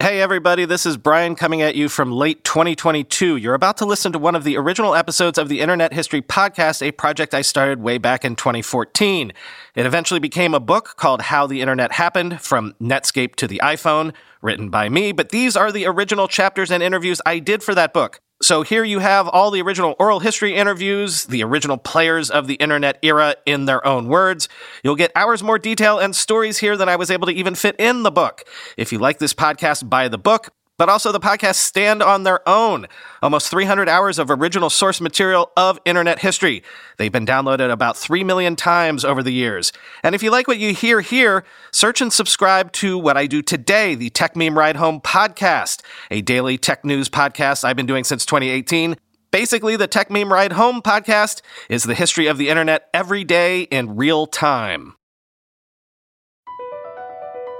Hey everybody, this is Brian coming at you from late 2022. You're about to listen to one of the original episodes of the Internet History Podcast, a project I started way back in 2014. It eventually became a book called How the Internet Happened, From Netscape to the iPhone, written by me, but these are the original chapters and interviews I did for that book. So here you have all the original oral history interviews, the original players of the internet era in their own words. You'll get hours more detail and stories here than I was able to even fit in the book. If you like this podcast, buy the book, but also the podcasts stand on their own. Almost 300 hours of original source material of internet history. They've been downloaded about 3 million times over the years. And if you like what you hear here, search and subscribe to what I do today, the Tech Meme Ride Home podcast, a daily tech news podcast I've been doing since 2018. Basically, the Tech Meme Ride Home podcast is the history of the internet every day in real time.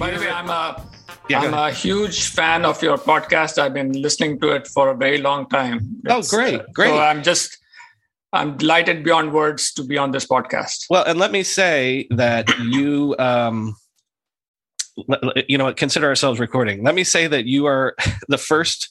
By the way, I'm a huge fan of your podcast. I've been listening to it for a very long time. Great. So I'm delighted beyond words to be on this podcast. Well, and let me say that consider ourselves recording. Let me say that you are the first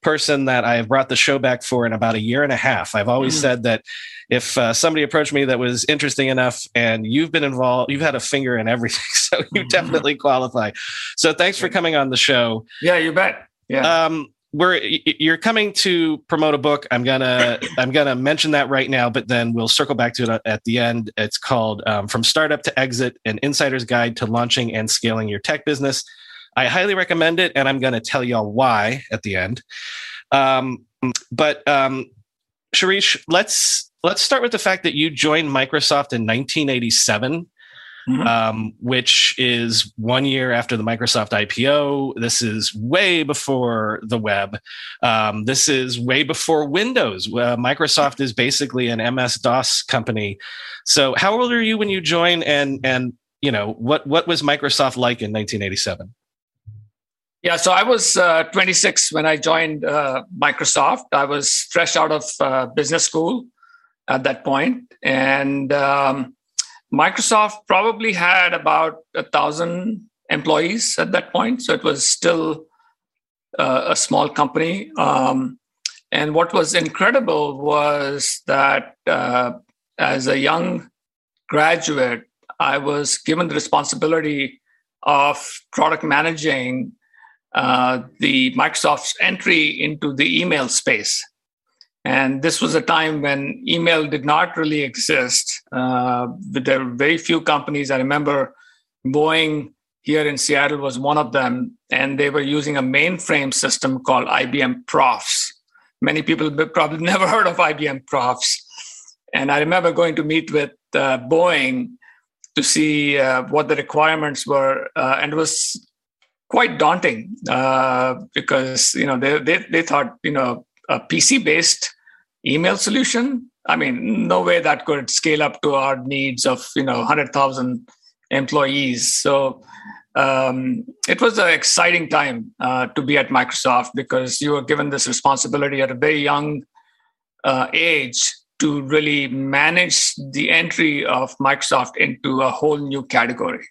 person that I have brought the show back for in about a year and a half. I've always said that if somebody approached me that was interesting enough, and you've been involved, you've had a finger in everything, so you definitely qualify. So thanks for coming on the show. Yeah, you bet. Yeah. You're coming to promote a book. I'm gonna mention that right now, but then we'll circle back to it at the end. It's called From Startup to Exit, An Insider's Guide to Launching and Scaling Your Tech Business. I highly recommend it, and I'm going to tell y'all why at the end. Shirish, let's start with the fact that you joined Microsoft in 1987, which is 1 year after the Microsoft IPO. This is way before the web. This is way before Windows. Microsoft is basically an MS-DOS company. So how old are you when you join, and you know, what was Microsoft like in 1987? Yeah, so I was 26 when I joined Microsoft. I was fresh out of business school at that point. And Microsoft probably had about 1,000 employees at that point. So it was still a small company. And what was incredible was that as a young graduate, I was given the responsibility of product managing the Microsoft's entry into the email space. And this was a time when email did not really exist. There were very few companies. I remember Boeing here in Seattle was one of them, and they were using a mainframe system called IBM Profs. Many people probably never heard of IBM Profs. And I remember going to meet with Boeing to see what the requirements were. And it was quite daunting because they thought a PC-based email solution. I mean, no way that could scale up to our needs of 100,000 employees. So it was an exciting time to be at Microsoft because you were given this responsibility at a very young age to really manage the entry of Microsoft into a whole new category.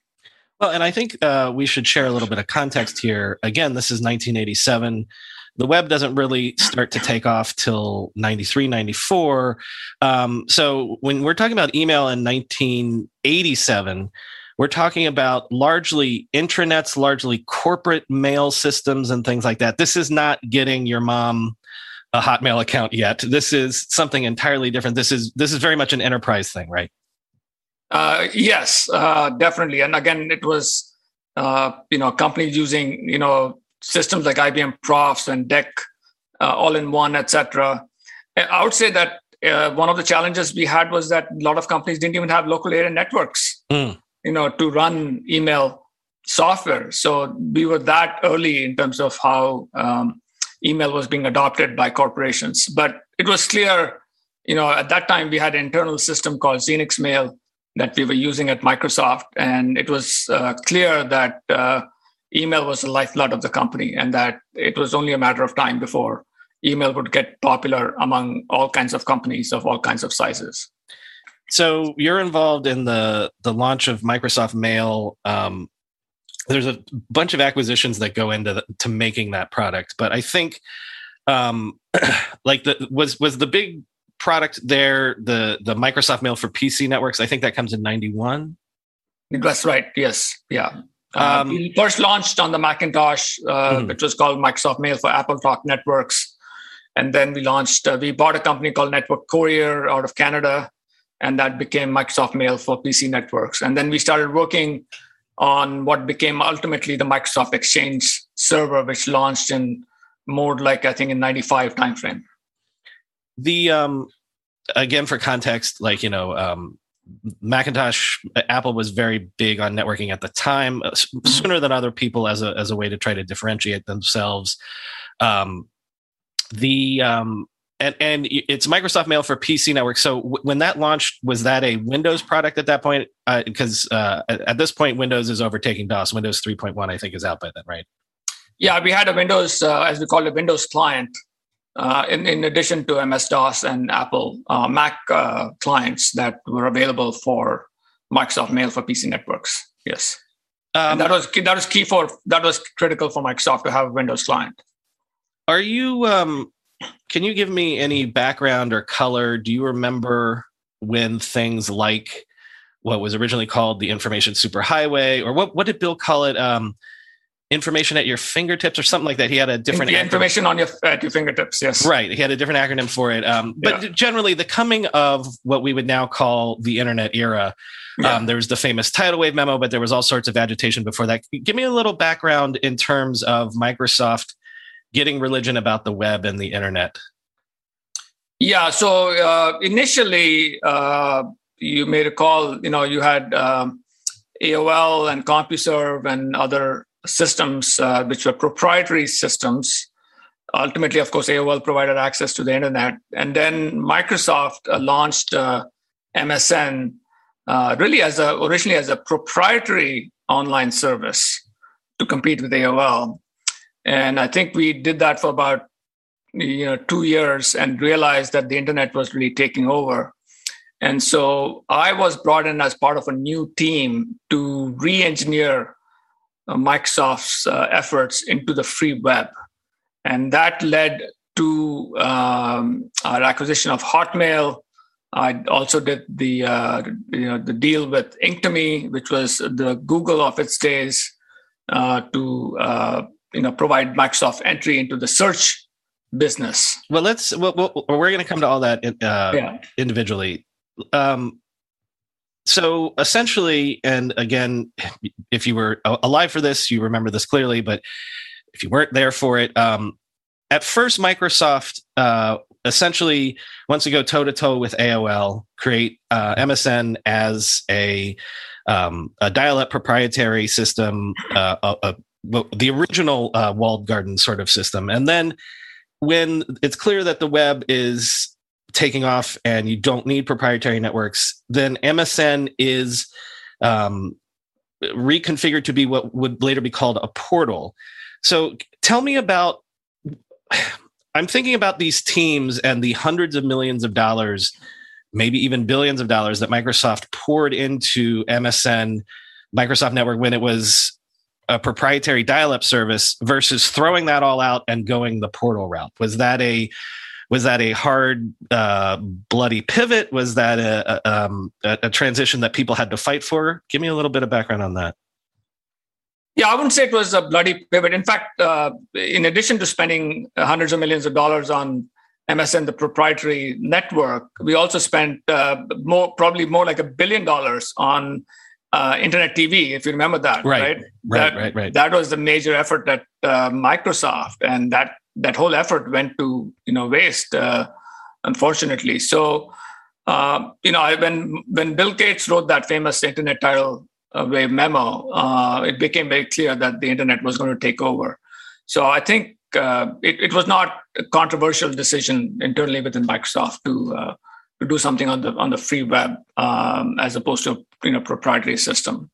Well, and I think we should share a little bit of context here. Again, this is 1987. The web doesn't really start to take off till 93, 94. So when we're talking about email in 1987, we're talking about largely intranets, largely corporate mail systems and things like that. This is not getting your mom a Hotmail account yet. This is something entirely different. This is very much an enterprise thing, right? Yes, definitely. And again, it was, companies using, systems like IBM Profs and DEC, all in one, etc. I would say that one of the challenges we had was that a lot of companies didn't even have local area networks, to run email software. So we were that early in terms of how email was being adopted by corporations. But it was clear, at that time we had an internal system called Xenix Mail that we were using at Microsoft. And it was clear that email was the lifeblood of the company and that it was only a matter of time before email would get popular among all kinds of companies of all kinds of sizes. So you're involved in the launch of Microsoft Mail. There's a bunch of acquisitions that go into to making that product, but I think was the big product there the Microsoft Mail for PC networks. I think that comes in 91. That's right. Yes. Yeah. We first launched on the Macintosh, which was called Microsoft Mail for Apple Talk Networks. And then we launched, we bought a company called Network Courier out of Canada, and that became Microsoft Mail for PC networks. And then we started working on what became ultimately the Microsoft Exchange server, which launched in more like, I think, in 95 timeframe. The, again, for context, like, Macintosh, Apple was very big on networking at the time, sooner than other people as a way to try to differentiate themselves. And it's Microsoft Mail for PC network. So when that launched, was that a Windows product at that point? Because at this point, Windows is overtaking DOS. Windows 3.1, I think, is out by then, right? Yeah, we had a Windows, as we call it, Windows client, in addition to MS-DOS and Apple Mac clients that were available for Microsoft Mail for PC networks. Yes, and that was critical for Microsoft to have a Windows client. Are you? Can you give me any background or color? Do you remember when things like what was originally called the information superhighway, or what did Bill call it? Information at your fingertips or something like that. He had a different information acronym. At your fingertips. Yes, right. He had a different acronym for it. But generally, the coming of what we would now call the internet era. There was the famous tidal wave memo, but there was all sorts of agitation before that. Give me a little background in terms of Microsoft getting religion about the web and the internet. Yeah. So initially, you may recall, you had AOL and CompuServe and other systems which were proprietary systems. Ultimately, of course, AOL provided access to the internet. And then Microsoft launched MSN really originally as a proprietary online service to compete with AOL. And I think we did that for about 2 years and realized that the internet was really taking over. And so I was brought in as part of a new team to re-engineer Microsoft's efforts into the free web. And that led to our acquisition of Hotmail. I also did the deal with Inktomi, which was the Google of its days, to provide Microsoft entry into the search business. Well, we're going to come to all that individually. So essentially, and again, if you were alive for this, you remember this clearly, but if you weren't there for it, at first, Microsoft essentially wants to go toe-to-toe with AOL, create MSN as a dial-up proprietary system, the original walled garden sort of system. And then when it's clear that the web is taking off and you don't need proprietary networks, then MSN is reconfigured to be what would later be called a portal. So tell me about, I'm thinking about these teams and the hundreds of millions of dollars, maybe even billions of dollars that Microsoft poured into MSN, Microsoft Network, when it was a proprietary dial-up service versus throwing that all out and going the portal route. Was that a hard, bloody pivot? Was that a transition that people had to fight for? Give me a little bit of background on that. Yeah, I wouldn't say it was a bloody pivot. In fact, in addition to spending hundreds of millions of dollars on MSN, the proprietary network, we also spent probably more like $1 billion on internet TV, if you remember that. Right. That was the major effort at Microsoft, and that whole effort went to waste. unfortunately. So, when Bill Gates wrote that famous Internet tidal wave memo, it became very clear that the Internet was going to take over. So I think it was not a controversial decision internally within Microsoft to do something on the free web as opposed to proprietary system.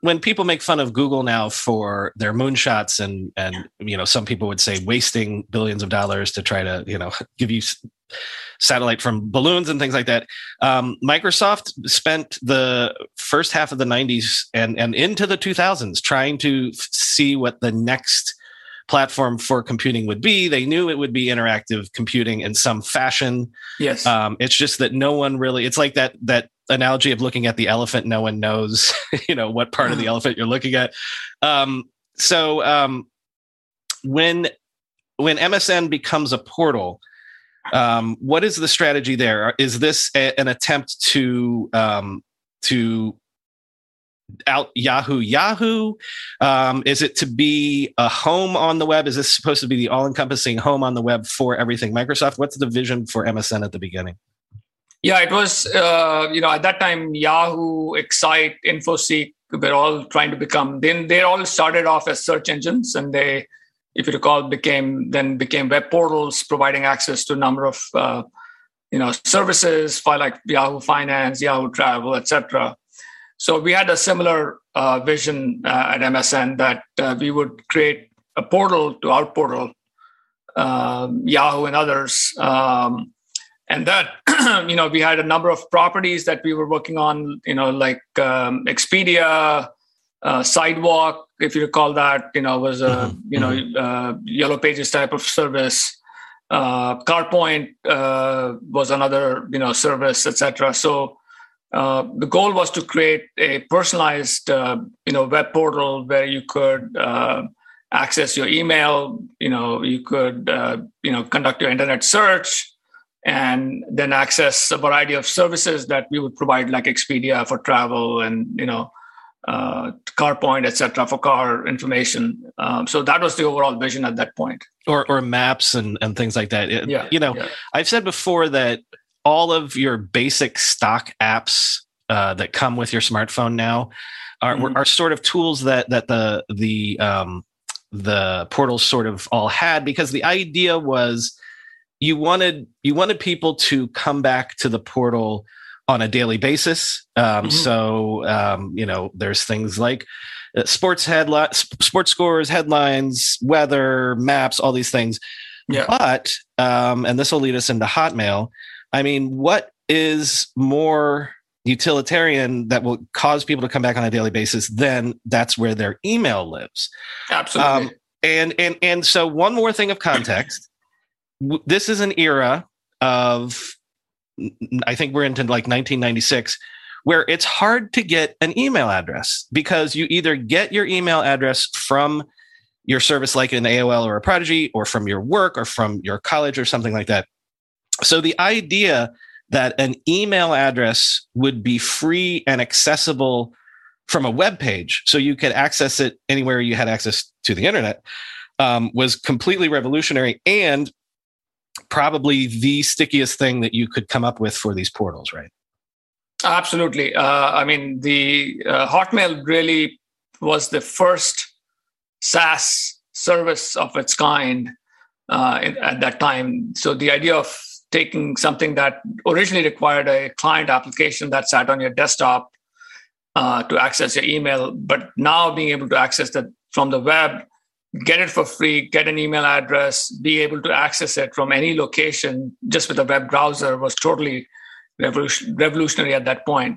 When people make fun of Google now for their moonshots and some people would say wasting billions of dollars to try to give you satellite from balloons and things like that, Microsoft spent the first half of the 90s and into the 2000s trying to see what the next platform for computing would be. They knew it would be interactive computing in some fashion. Yes, it's just that no one really. It's like that analogy of looking at the elephant. No one knows, what part of the elephant you're looking at. When MSN becomes a portal, what is the strategy there? Is this an attempt to out Yahoo? Is it to be a home on the web? Is this supposed to be the all-encompassing home on the web for everything Microsoft? What's the vision for MSN at the beginning? Yeah, it was, at that time, Yahoo, Excite, InfoSeek, they're all trying to become, then they all started off as search engines, and they, if you recall, became web portals, providing access to a number of, services like Yahoo Finance, Yahoo Travel, etc. So we had a similar vision at MSN that we would create a portal to outportal Yahoo and others. And that, we had a number of properties that we were working on, like Expedia, Sidewalk, if you recall that, was a, Yellow Pages type of service. CarPoint was another, service, etc. So the goal was to create a personalized, web portal where you could access your email, you could, conduct your internet search, and then access a variety of services that we would provide, like Expedia for travel and, CarPoint, et cetera, for car information. So that was the overall vision at that point. Or maps and things like that. I've said before that all of your basic stock apps that come with your smartphone now are sort of tools that the portals sort of all had, because the idea was you wanted people to come back to the portal on a daily basis. So there's things like sports scores, headlines, weather, maps, all these things. Yeah. But and this will lead us into Hotmail. I mean, what is more utilitarian that will cause people to come back on a daily basis than that's where their email lives? Absolutely. And so one more thing of context. This is an era of, I think we're into like 1996, where it's hard to get an email address, because you either get your email address from your service like an AOL or a Prodigy, or from your work, or from your college, or something like that. So the idea that an email address would be free and accessible from a web page, so you could access it anywhere you had access to the internet, was completely revolutionary, and probably the stickiest thing that you could come up with for these portals, right? Absolutely. The Hotmail really was the first SaaS service of its kind at that time. So the idea of taking something that originally required a client application that sat on your desktop to access your email, but now being able to access that from the web, get it for free, get an email address, be able to access it from any location just with a web browser, was totally revolutionary at that point.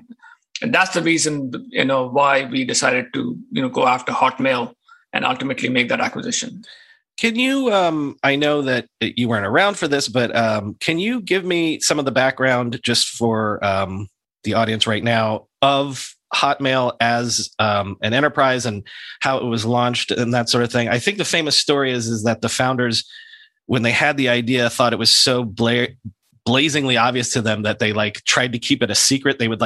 And that's the reason, why we decided to, go after Hotmail and ultimately make that acquisition. Can you, I know that you weren't around for this, but can you give me some of the background just for the audience right now of Hotmail as an enterprise and how it was launched and that sort of thing? I think the famous story is that the founders, when they had the idea, thought it was so blazingly obvious to them that they tried to keep it a secret. They would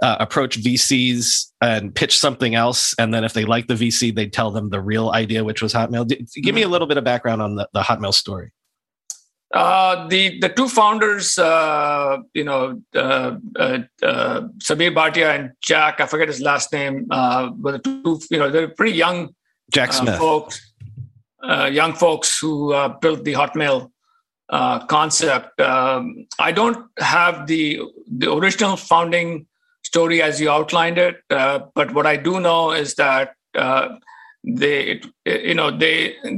approach VCs and pitch something else, and then if they liked the VC, they'd tell them the real idea, which was Hotmail. Give me a little bit of background on the Hotmail story. The two founders, Sabir Bhatia and Jack, I forget his last name, were the two, they're pretty young folks who built the Hotmail concept. I don't have the original founding story as you outlined it, but what I do know is that they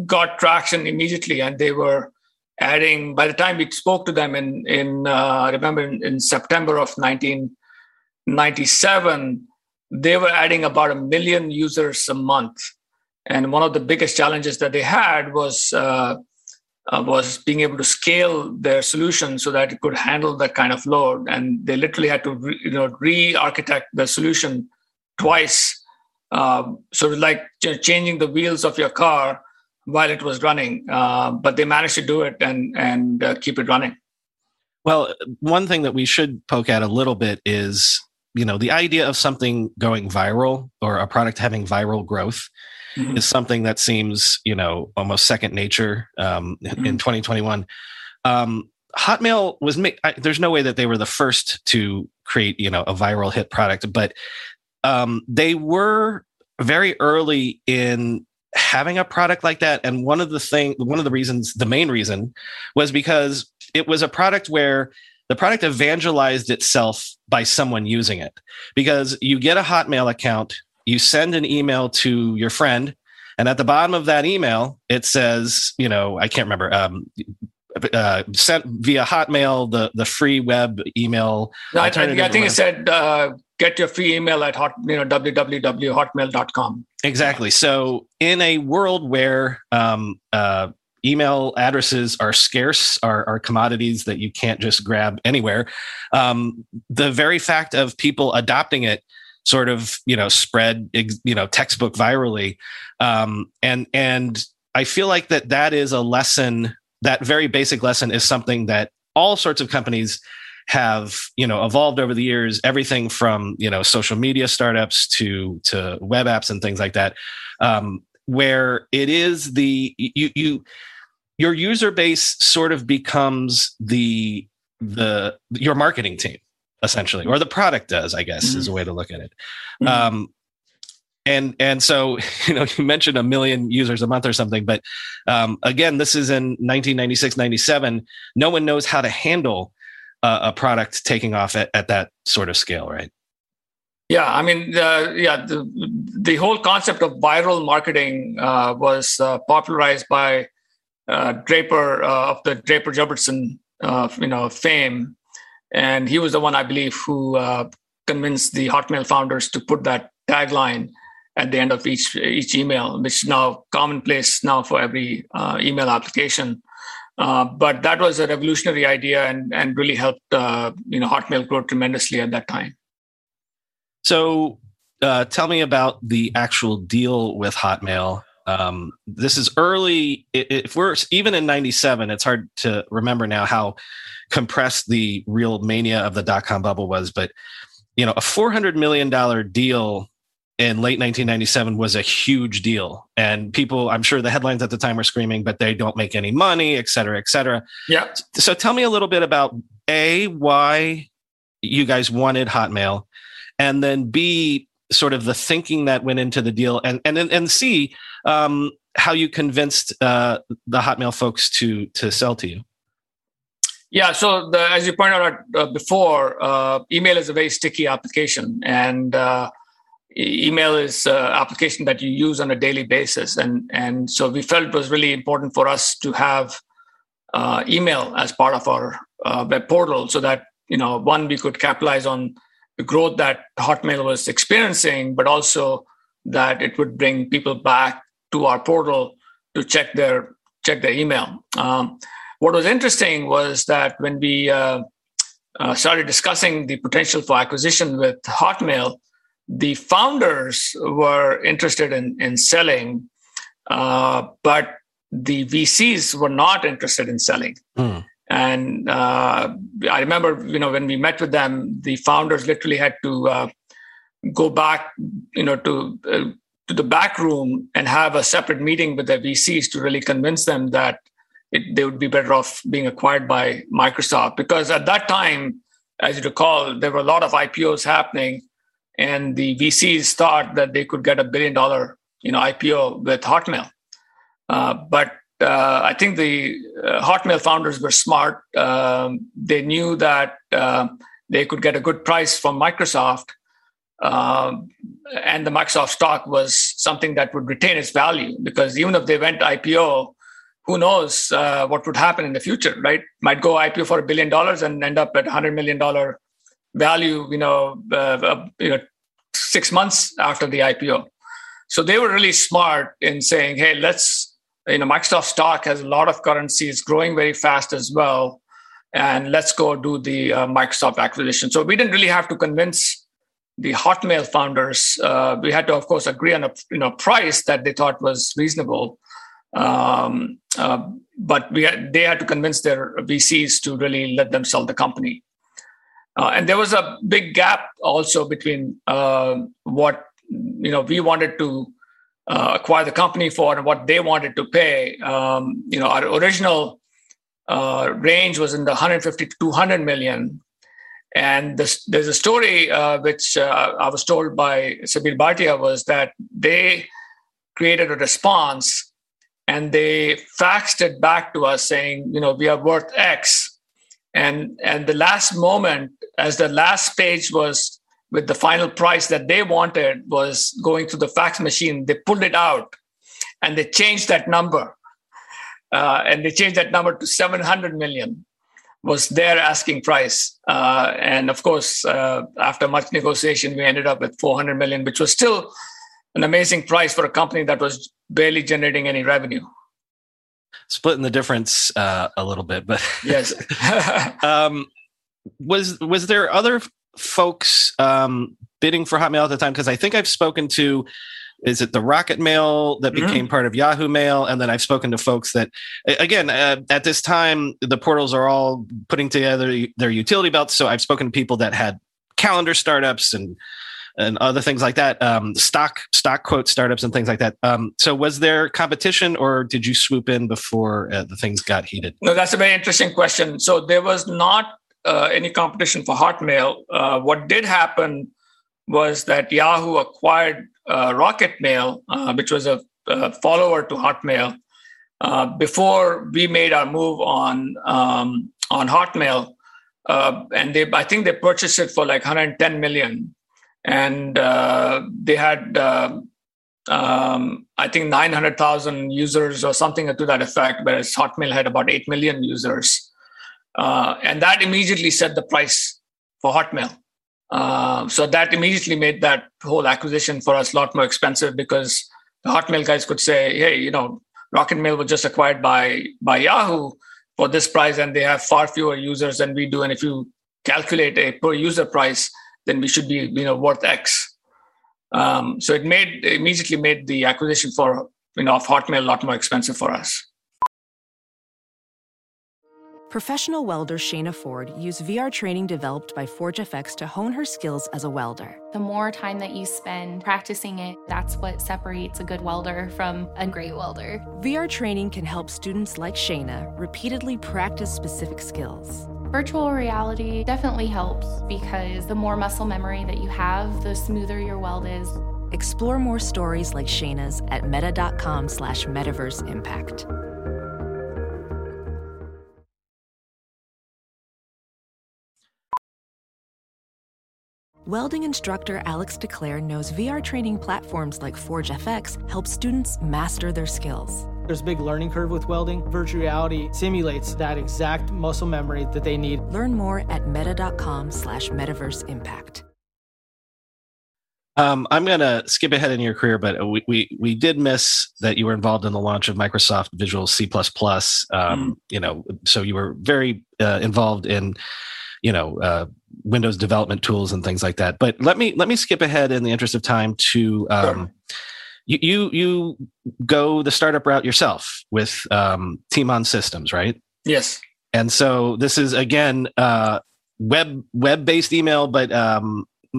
got traction immediately, and they were adding. By the time we spoke to them in September of 1997, they were adding about 1 million users a month. And one of the biggest challenges that they had was being able to scale their solution so that it could handle that kind of load. And they literally had to re-architect the solution twice, sort of like changing the wheels of your car while it was running. But they managed to do it and keep it running. Well, one thing that we should poke at a little bit is, the idea of something going viral or a product having viral growth. Mm-hmm. Is something that seems, almost second nature in 2021. Hotmail was there's no way that they were the first to create, a viral hit product, but they were very early in having a product like that. And the main reason was because it was a product where the product evangelized itself by someone using it, because you get a Hotmail account. You send an email to your friend, and at the bottom of that email, it says, I can't remember, sent via Hotmail, the free web email. No, I think it said, get your free email at www.hotmail.com. Exactly. So in a world where email addresses are scarce, are commodities that you can't just grab anywhere, the very fact of people adopting it sort of, spread, textbook virally. And I feel like that is a lesson, that very basic lesson is something that all sorts of companies have, evolved over the years, everything from, social media startups to web apps and things like that, where it is your user base sort of becomes your marketing team, essentially, or the product does, I guess, is a way to look at it. Mm-hmm. And so, you mentioned 1 million users a month or something, but again, this is in 1996, 97. No one knows how to handle a product taking off at that sort of scale, right? Yeah, I mean, the whole concept of viral marketing was popularized by Draper of the Draper-Jubbertson, fame. And he was the one, I believe, who convinced the Hotmail founders to put that tagline at the end of each email, which is now commonplace now for every email application. But that was a revolutionary idea and really helped Hotmail grow tremendously at that time. So tell me about the actual deal with Hotmail. This is early. If we're even in 97, it's hard to remember now how compressed the real mania of the dot-com bubble was. But, a $400 million deal in late 1997 was a huge deal. And people, I'm sure the headlines at the time were screaming, but they don't make any money, et cetera, et cetera. Yeah. So tell me a little bit about A, why you guys wanted Hotmail, and then B, sort of the thinking that went into the deal, and C, how you convinced the Hotmail folks to sell to you. Yeah, so as you pointed out before, email is a very sticky application, and email is an application that you use on a daily basis, and so we felt it was really important for us to have email as part of our web portal, so that one, we could capitalize on the growth that Hotmail was experiencing, but also that it would bring people back to our portal to check their email. What was interesting was that when we started discussing the potential for acquisition with Hotmail, the founders were interested in selling, but the VCs were not interested in selling. Mm. And I remember, when we met with them, the founders literally had to go back, to the back room and have a separate meeting with their VCs to really convince them that they would be better off being acquired by Microsoft. Because at that time, as you recall, there were a lot of IPOs happening, and the VCs thought that they could get $1 billion, IPO with Hotmail. But I think the Hotmail founders were smart. They knew that they could get a good price from Microsoft, and the Microsoft stock was something that would retain its value, because even if they went IPO, who knows what would happen in the future, right? Might go IPO for $1 billion and end up at $100 million value, 6 months after the IPO. So they were really smart in saying, hey, Microsoft stock has a lot of currency, it's growing very fast as well, and let's go do the Microsoft acquisition. So we didn't really have to convince the Hotmail founders. We had to, of course, agree on a price that they thought was reasonable. But they had to convince their VCs to really let them sell the company. And there was a big gap also between what we wanted to acquire the company for and what they wanted to pay. Our original range was in the 150 to 200 million. And there's a story which I was told by Sabir Bhatia was that they created a response and they faxed it back to us saying, we are worth X. And the last moment, as the last page was with the final price that they wanted was going through the fax machine, they pulled it out and they changed that number. And they changed that number to 700 million was their asking price. And of course, after much negotiation, we ended up with 400 million, which was still an amazing price for a company that was barely generating any revenue. Splitting the difference a little bit, but yes. Was there other folks bidding for Hotmail at the time? Because I think I've spoken to, is it the Rocketmail that became part of Yahoo Mail? And then I've spoken to folks that, again, at this time, the portals are all putting together their utility belts. So I've spoken to people that had calendar startups and other things like that, stock quote startups and things like that. So was there competition, or did you swoop in before the things got heated? No, that's a very interesting question. So there was not any competition for Hotmail. What did happen was that Yahoo acquired Rocketmail, which was a follower to Hotmail, before we made our move on Hotmail. And I think they purchased it for like 110 million. And they had, I think, 900,000 users or something to that effect, whereas Hotmail had about 8 million users. And that immediately set the price for Hotmail. So that immediately made that whole acquisition for us a lot more expensive, because the Hotmail guys could say, hey, Rocketmail was just acquired by Yahoo for this price, and they have far fewer users than we do. And if you calculate a per user price, then we should be, worth X. So it immediately made the acquisition for, of Hotmail a lot more expensive for us. Professional welder Shayna Ford used VR training developed by ForgeFX to hone her skills as a welder. The more time that you spend practicing it, that's what separates a good welder from a great welder. VR training can help students like Shayna repeatedly practice specific skills. Virtual reality definitely helps, because the more muscle memory that you have, the smoother your weld is. Explore more stories like Shayna's at meta.com/metaverseimpact. Welding instructor Alex DeClaire knows VR training platforms like ForgeFX help students master their skills. There's a big learning curve with welding. Virtual reality simulates that exact muscle memory that they need. Learn more at meta.com/metaverseimpact. I'm going to skip ahead in your career, but we did miss that you were involved in the launch of Microsoft Visual C++. So you were very involved in, Windows development tools and things like that. But let me skip ahead in the interest of time to sure. You go the startup route yourself with TeamOn Systems, right? Yes. And so this is again web based email, but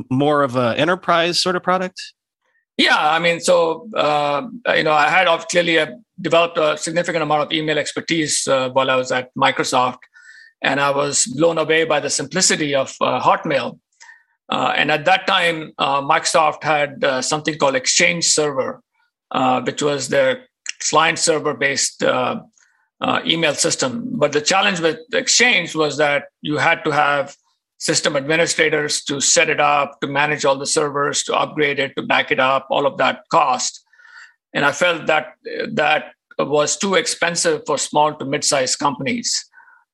more of an enterprise sort of product. Yeah, I mean, so, I had clearly developed a significant amount of email expertise while I was at Microsoft, and I was blown away by the simplicity of Hotmail. And at that time, Microsoft had something called Exchange Server, which was their client server-based email system. But the challenge with Exchange was that you had to have system administrators to set it up, to manage all the servers, to upgrade it, to back it up, all of that cost. And I felt that that was too expensive for small to mid-sized companies.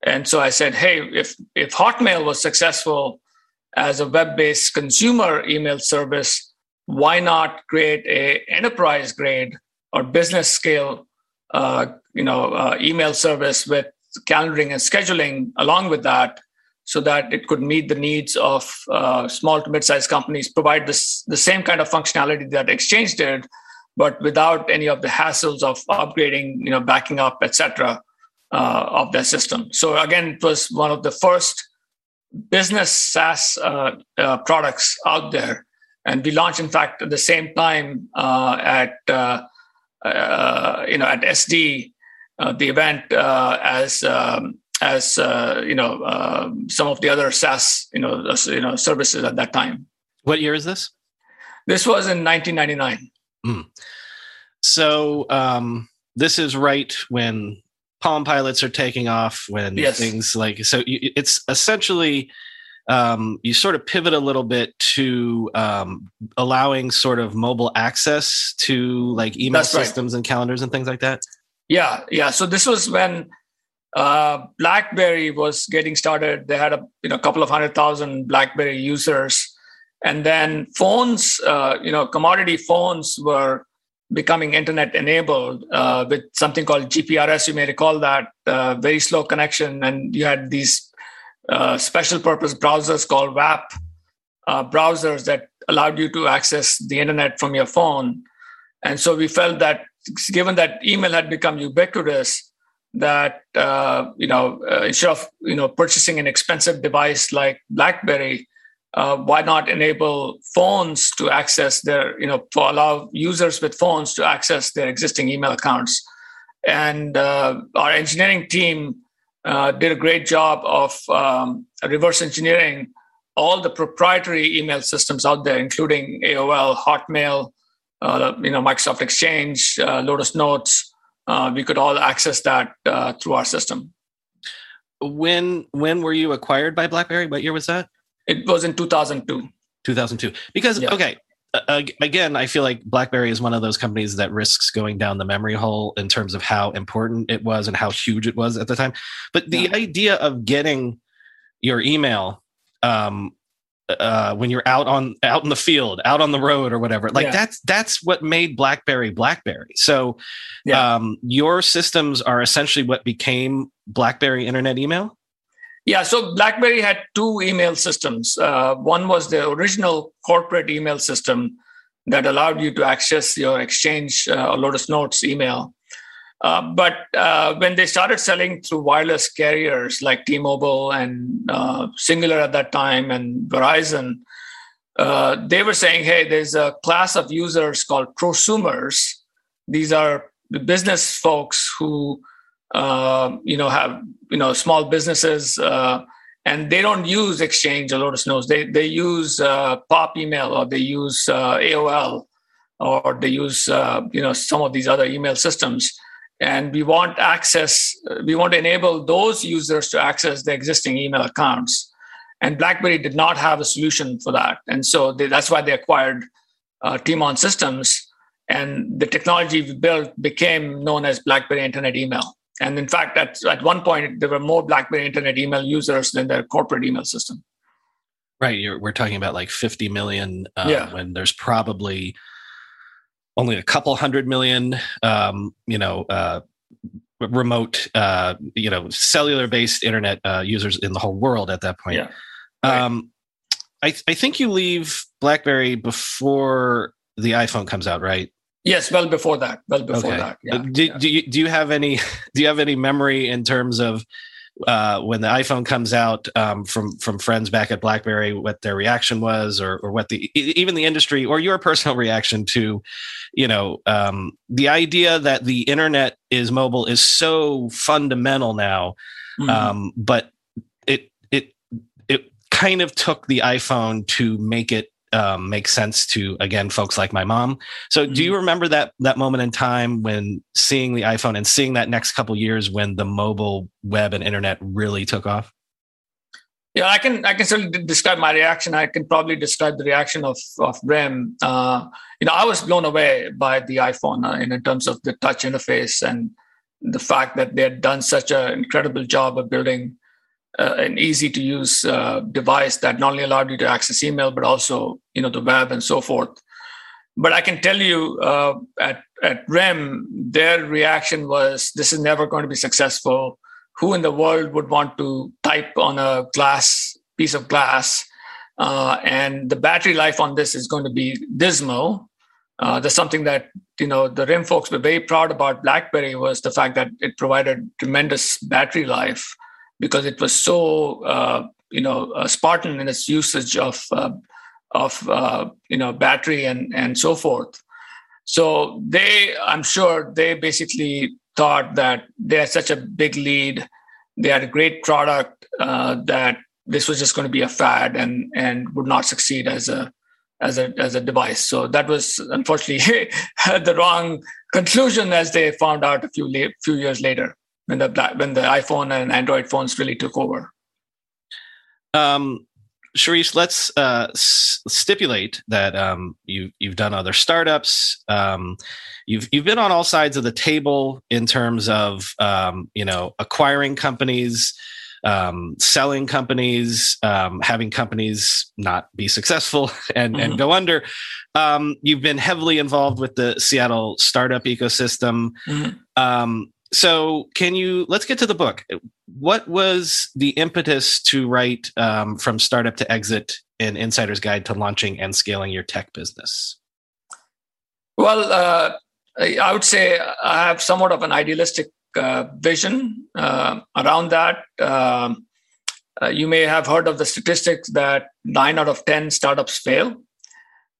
And so I said, hey, if Hotmail was successful as a web-based consumer email service, why not create a enterprise-grade or business-scale email service with calendaring and scheduling along with that, so that it could meet the needs of small to mid-sized companies, provide the same kind of functionality that Exchange did, but without any of the hassles of upgrading, backing up, etc., of their system. So again, it was one of the first business SaaS products out there. And we launched, in fact, at the same time at SD, the event as some of the other SaaS services at that time. What year is this? This was in 1999. Mm. So this is right when Palm Pilots are taking off. When yes. Things like so, it's essentially you sort of pivot a little bit to allowing sort of mobile access to like email That's systems right. and calendars and things like that. Yeah. So this was when BlackBerry was getting started. They had a couple of 100,000 BlackBerry users, and then phones, commodity phones were becoming internet enabled with something called GPRS. You may recall that very slow connection, and you had these special purpose browsers called WAP browsers that allowed you to access the internet from your phone. And so we felt that given that email had become ubiquitous, that instead of purchasing an expensive device like BlackBerry, why not enable phones to access their to allow users with phones to access their existing email accounts? And our engineering team did a great job of reverse engineering all the proprietary email systems out there, including AOL, Hotmail, Microsoft Exchange, Lotus Notes. We could all access that through our system. When were you acquired by BlackBerry? What year was that? It was in 2002. 2002. Because, yeah. Okay, again, I feel like BlackBerry is one of those companies that risks going down the memory hole in terms of how important it was and how huge it was at the time. But the idea of getting your email when you're out in the field, out on the road or whatever, like that's what made BlackBerry. So your systems are essentially what became BlackBerry Internet Email? Yeah. So BlackBerry had two email systems. One was the original corporate email system that allowed you to access your Exchange or Lotus Notes email. But when they started selling through wireless carriers like T-Mobile and Singular at that time and Verizon, they were saying, hey, there's a class of users called prosumers. These are the business folks who, have, small businesses, and they don't use Exchange or Lotus Notes. They use Pop Email, or they use AOL, or they use, some of these other email systems. And we want to enable those users to access their existing email accounts. And BlackBerry did not have a solution for that. And so that's why they acquired TeamOn Systems. And the technology we built became known as BlackBerry Internet Email. And in fact, at one point, there were more BlackBerry Internet Email users than their corporate email system. Right. We're talking about like 50 million when there's probably only a couple hundred million, remote, cellular-based internet users in the whole world at that point. Yeah. I think you leave BlackBerry before the iPhone comes out, right? Yes, well before that. Yeah. Do you have any memory in terms of when the iPhone comes out, from friends back at BlackBerry, what their reaction was, or what the, even the industry or your personal reaction to, you know, the idea that the internet is mobile is so fundamental now. Mm-hmm. But it kind of took the iPhone to make it, make sense to, again, folks like my mom. So mm-hmm. do you remember that moment in time when seeing the iPhone and seeing that next couple years when the mobile web and internet really took off? Yeah, I can certainly describe my reaction. I can probably describe the reaction of Brim. I was blown away by the iPhone in terms of the touch interface and the fact that they had done such an incredible job of building an easy-to-use device that not only allowed you to access email, but also, you know, the web and so forth. But I can tell you at RIM, their reaction was, this is never going to be successful. Who in the world would want to type on a piece of glass? And the battery life on this is going to be dismal. That's something that, you know, the RIM folks were very proud about BlackBerry, was the fact that it provided tremendous battery life, because it was so, Spartan in its usage of battery and so forth. So I'm sure they basically thought that they had such a big lead, they had a great product, that this was just going to be a fad and would not succeed as a device. So that was unfortunately the wrong conclusion, as they found out a few years later, when the iPhone and Android phones really took over. Shirish, let's stipulate that you've done other startups. You've been on all sides of the table in terms of acquiring companies, selling companies, having companies not be successful and go under. You've been heavily involved with the Seattle startup ecosystem. Mm-hmm. So let's get to the book. What was the impetus to write From Startup to Exit, an Insider's Guide to Launching and Scaling Your Tech Business? Well, I would say I have somewhat of an idealistic vision around that. You may have heard of the statistics that 9 out of 10 startups fail.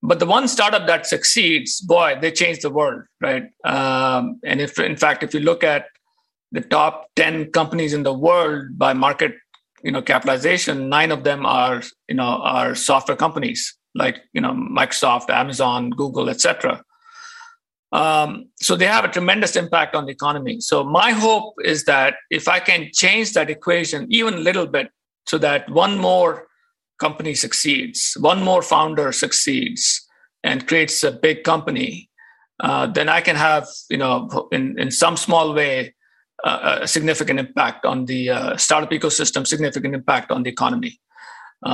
But the one startup that succeeds, boy, they change the world, right? And if you look at the top 10 companies in the world by market, capitalization, 9 of them are software companies like Microsoft, Amazon, Google, etc. So they have a tremendous impact on the economy. So my hope is that if I can change that equation even a little bit, so that one more company succeeds, one more founder succeeds and creates a big company, then I can have, in some small way, a significant impact on the startup ecosystem, significant impact on the economy.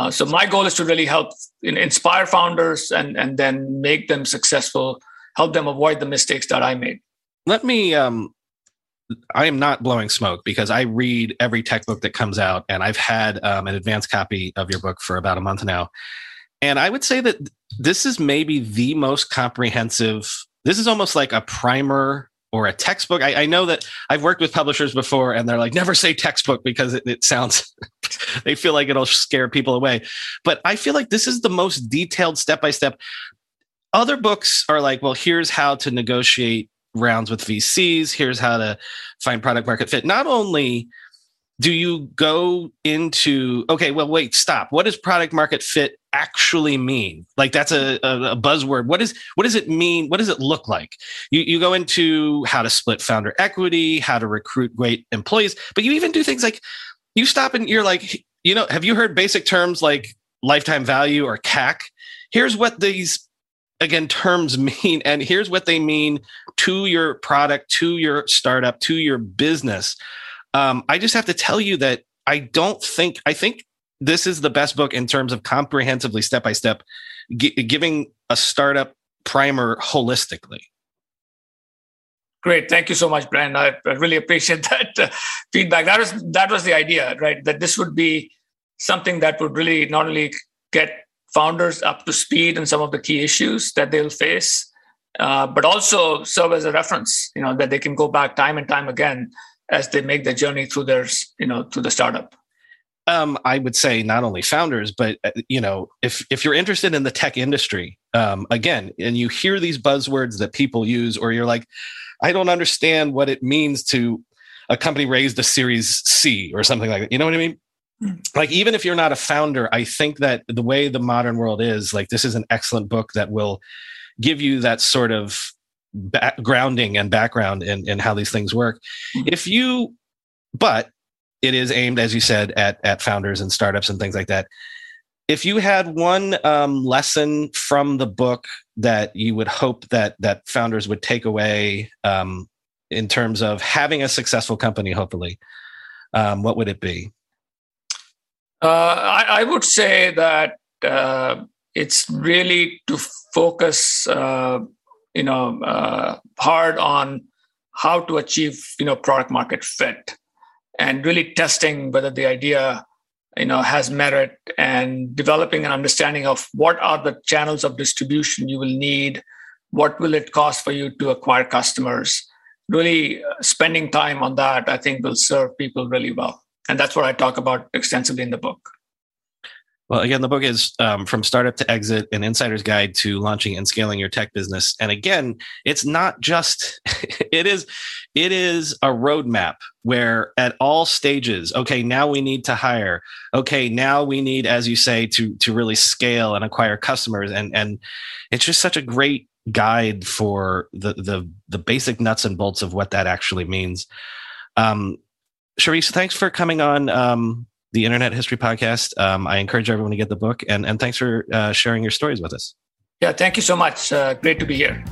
So my goal is to really help inspire founders and then make them successful, help them avoid the mistakes that I made. Let me... I am not blowing smoke, because I read every tech book that comes out, and I've had an advanced copy of your book for about a month now. And I would say that this is maybe the most comprehensive. This is almost like a primer or a textbook. I know that I've worked with publishers before, and they're like, never say textbook, because it sounds, they feel like it'll scare people away. But I feel like this is the most detailed step-by-step. Other books are like, well, here's how to negotiate rounds with VCs. Here's how to find product market fit. Not only do you go into, okay, well, wait, stop. What does product market fit actually mean? Like, that's a buzzword. What does it mean? What does it look like? You go into how to split founder equity, how to recruit great employees, but you even do things like, you stop and you're like, have you heard basic terms like lifetime value or CAC? Here's what these, again, terms mean, and here's what they mean to your product, to your startup, to your business. I just have to tell you that I think this is the best book in terms of comprehensively, step-by-step, giving a startup primer holistically. Great. Thank you so much, Brian. I really appreciate that feedback. That was the idea, right? That this would be something that would really not only get founders up to speed on some of the key issues that they'll face, but also serve as a reference, that they can go back time and time again as they make the journey through their, to the startup? I would say not only founders, but, if you're interested in the tech industry, again, and you hear these buzzwords that people use, or you're like, I don't understand what it means to a company raised a Series C or something like that. You know what I mean? Like, even if you're not a founder, I think that the way the modern world is, like, this is an excellent book that will give you that sort of grounding and background in how these things work. But it is aimed, as you said, at founders and startups and things like that. If you had one lesson from the book that you would hope that founders would take away in terms of having a successful company, hopefully, what would it be? I would say that it's really to focus, hard on how to achieve, product market fit, and really testing whether the idea, has merit, and developing an understanding of what are the channels of distribution you will need, what will it cost for you to acquire customers. Really spending time on that, I think, will serve people really well. And that's what I talk about extensively in the book. Well, again, the book is From Startup to Exit, an insider's guide to launching and scaling your tech business. And again, it's not just, it is a roadmap where at all stages, okay, now we need to hire. Okay, now we need, as you say, to really scale and acquire customers. And it's just such a great guide for the basic nuts and bolts of what that actually means. Shirish, thanks for coming on the Internet History Podcast. I encourage everyone to get the book, and thanks for sharing your stories with us. Yeah, thank you so much. Great to be here.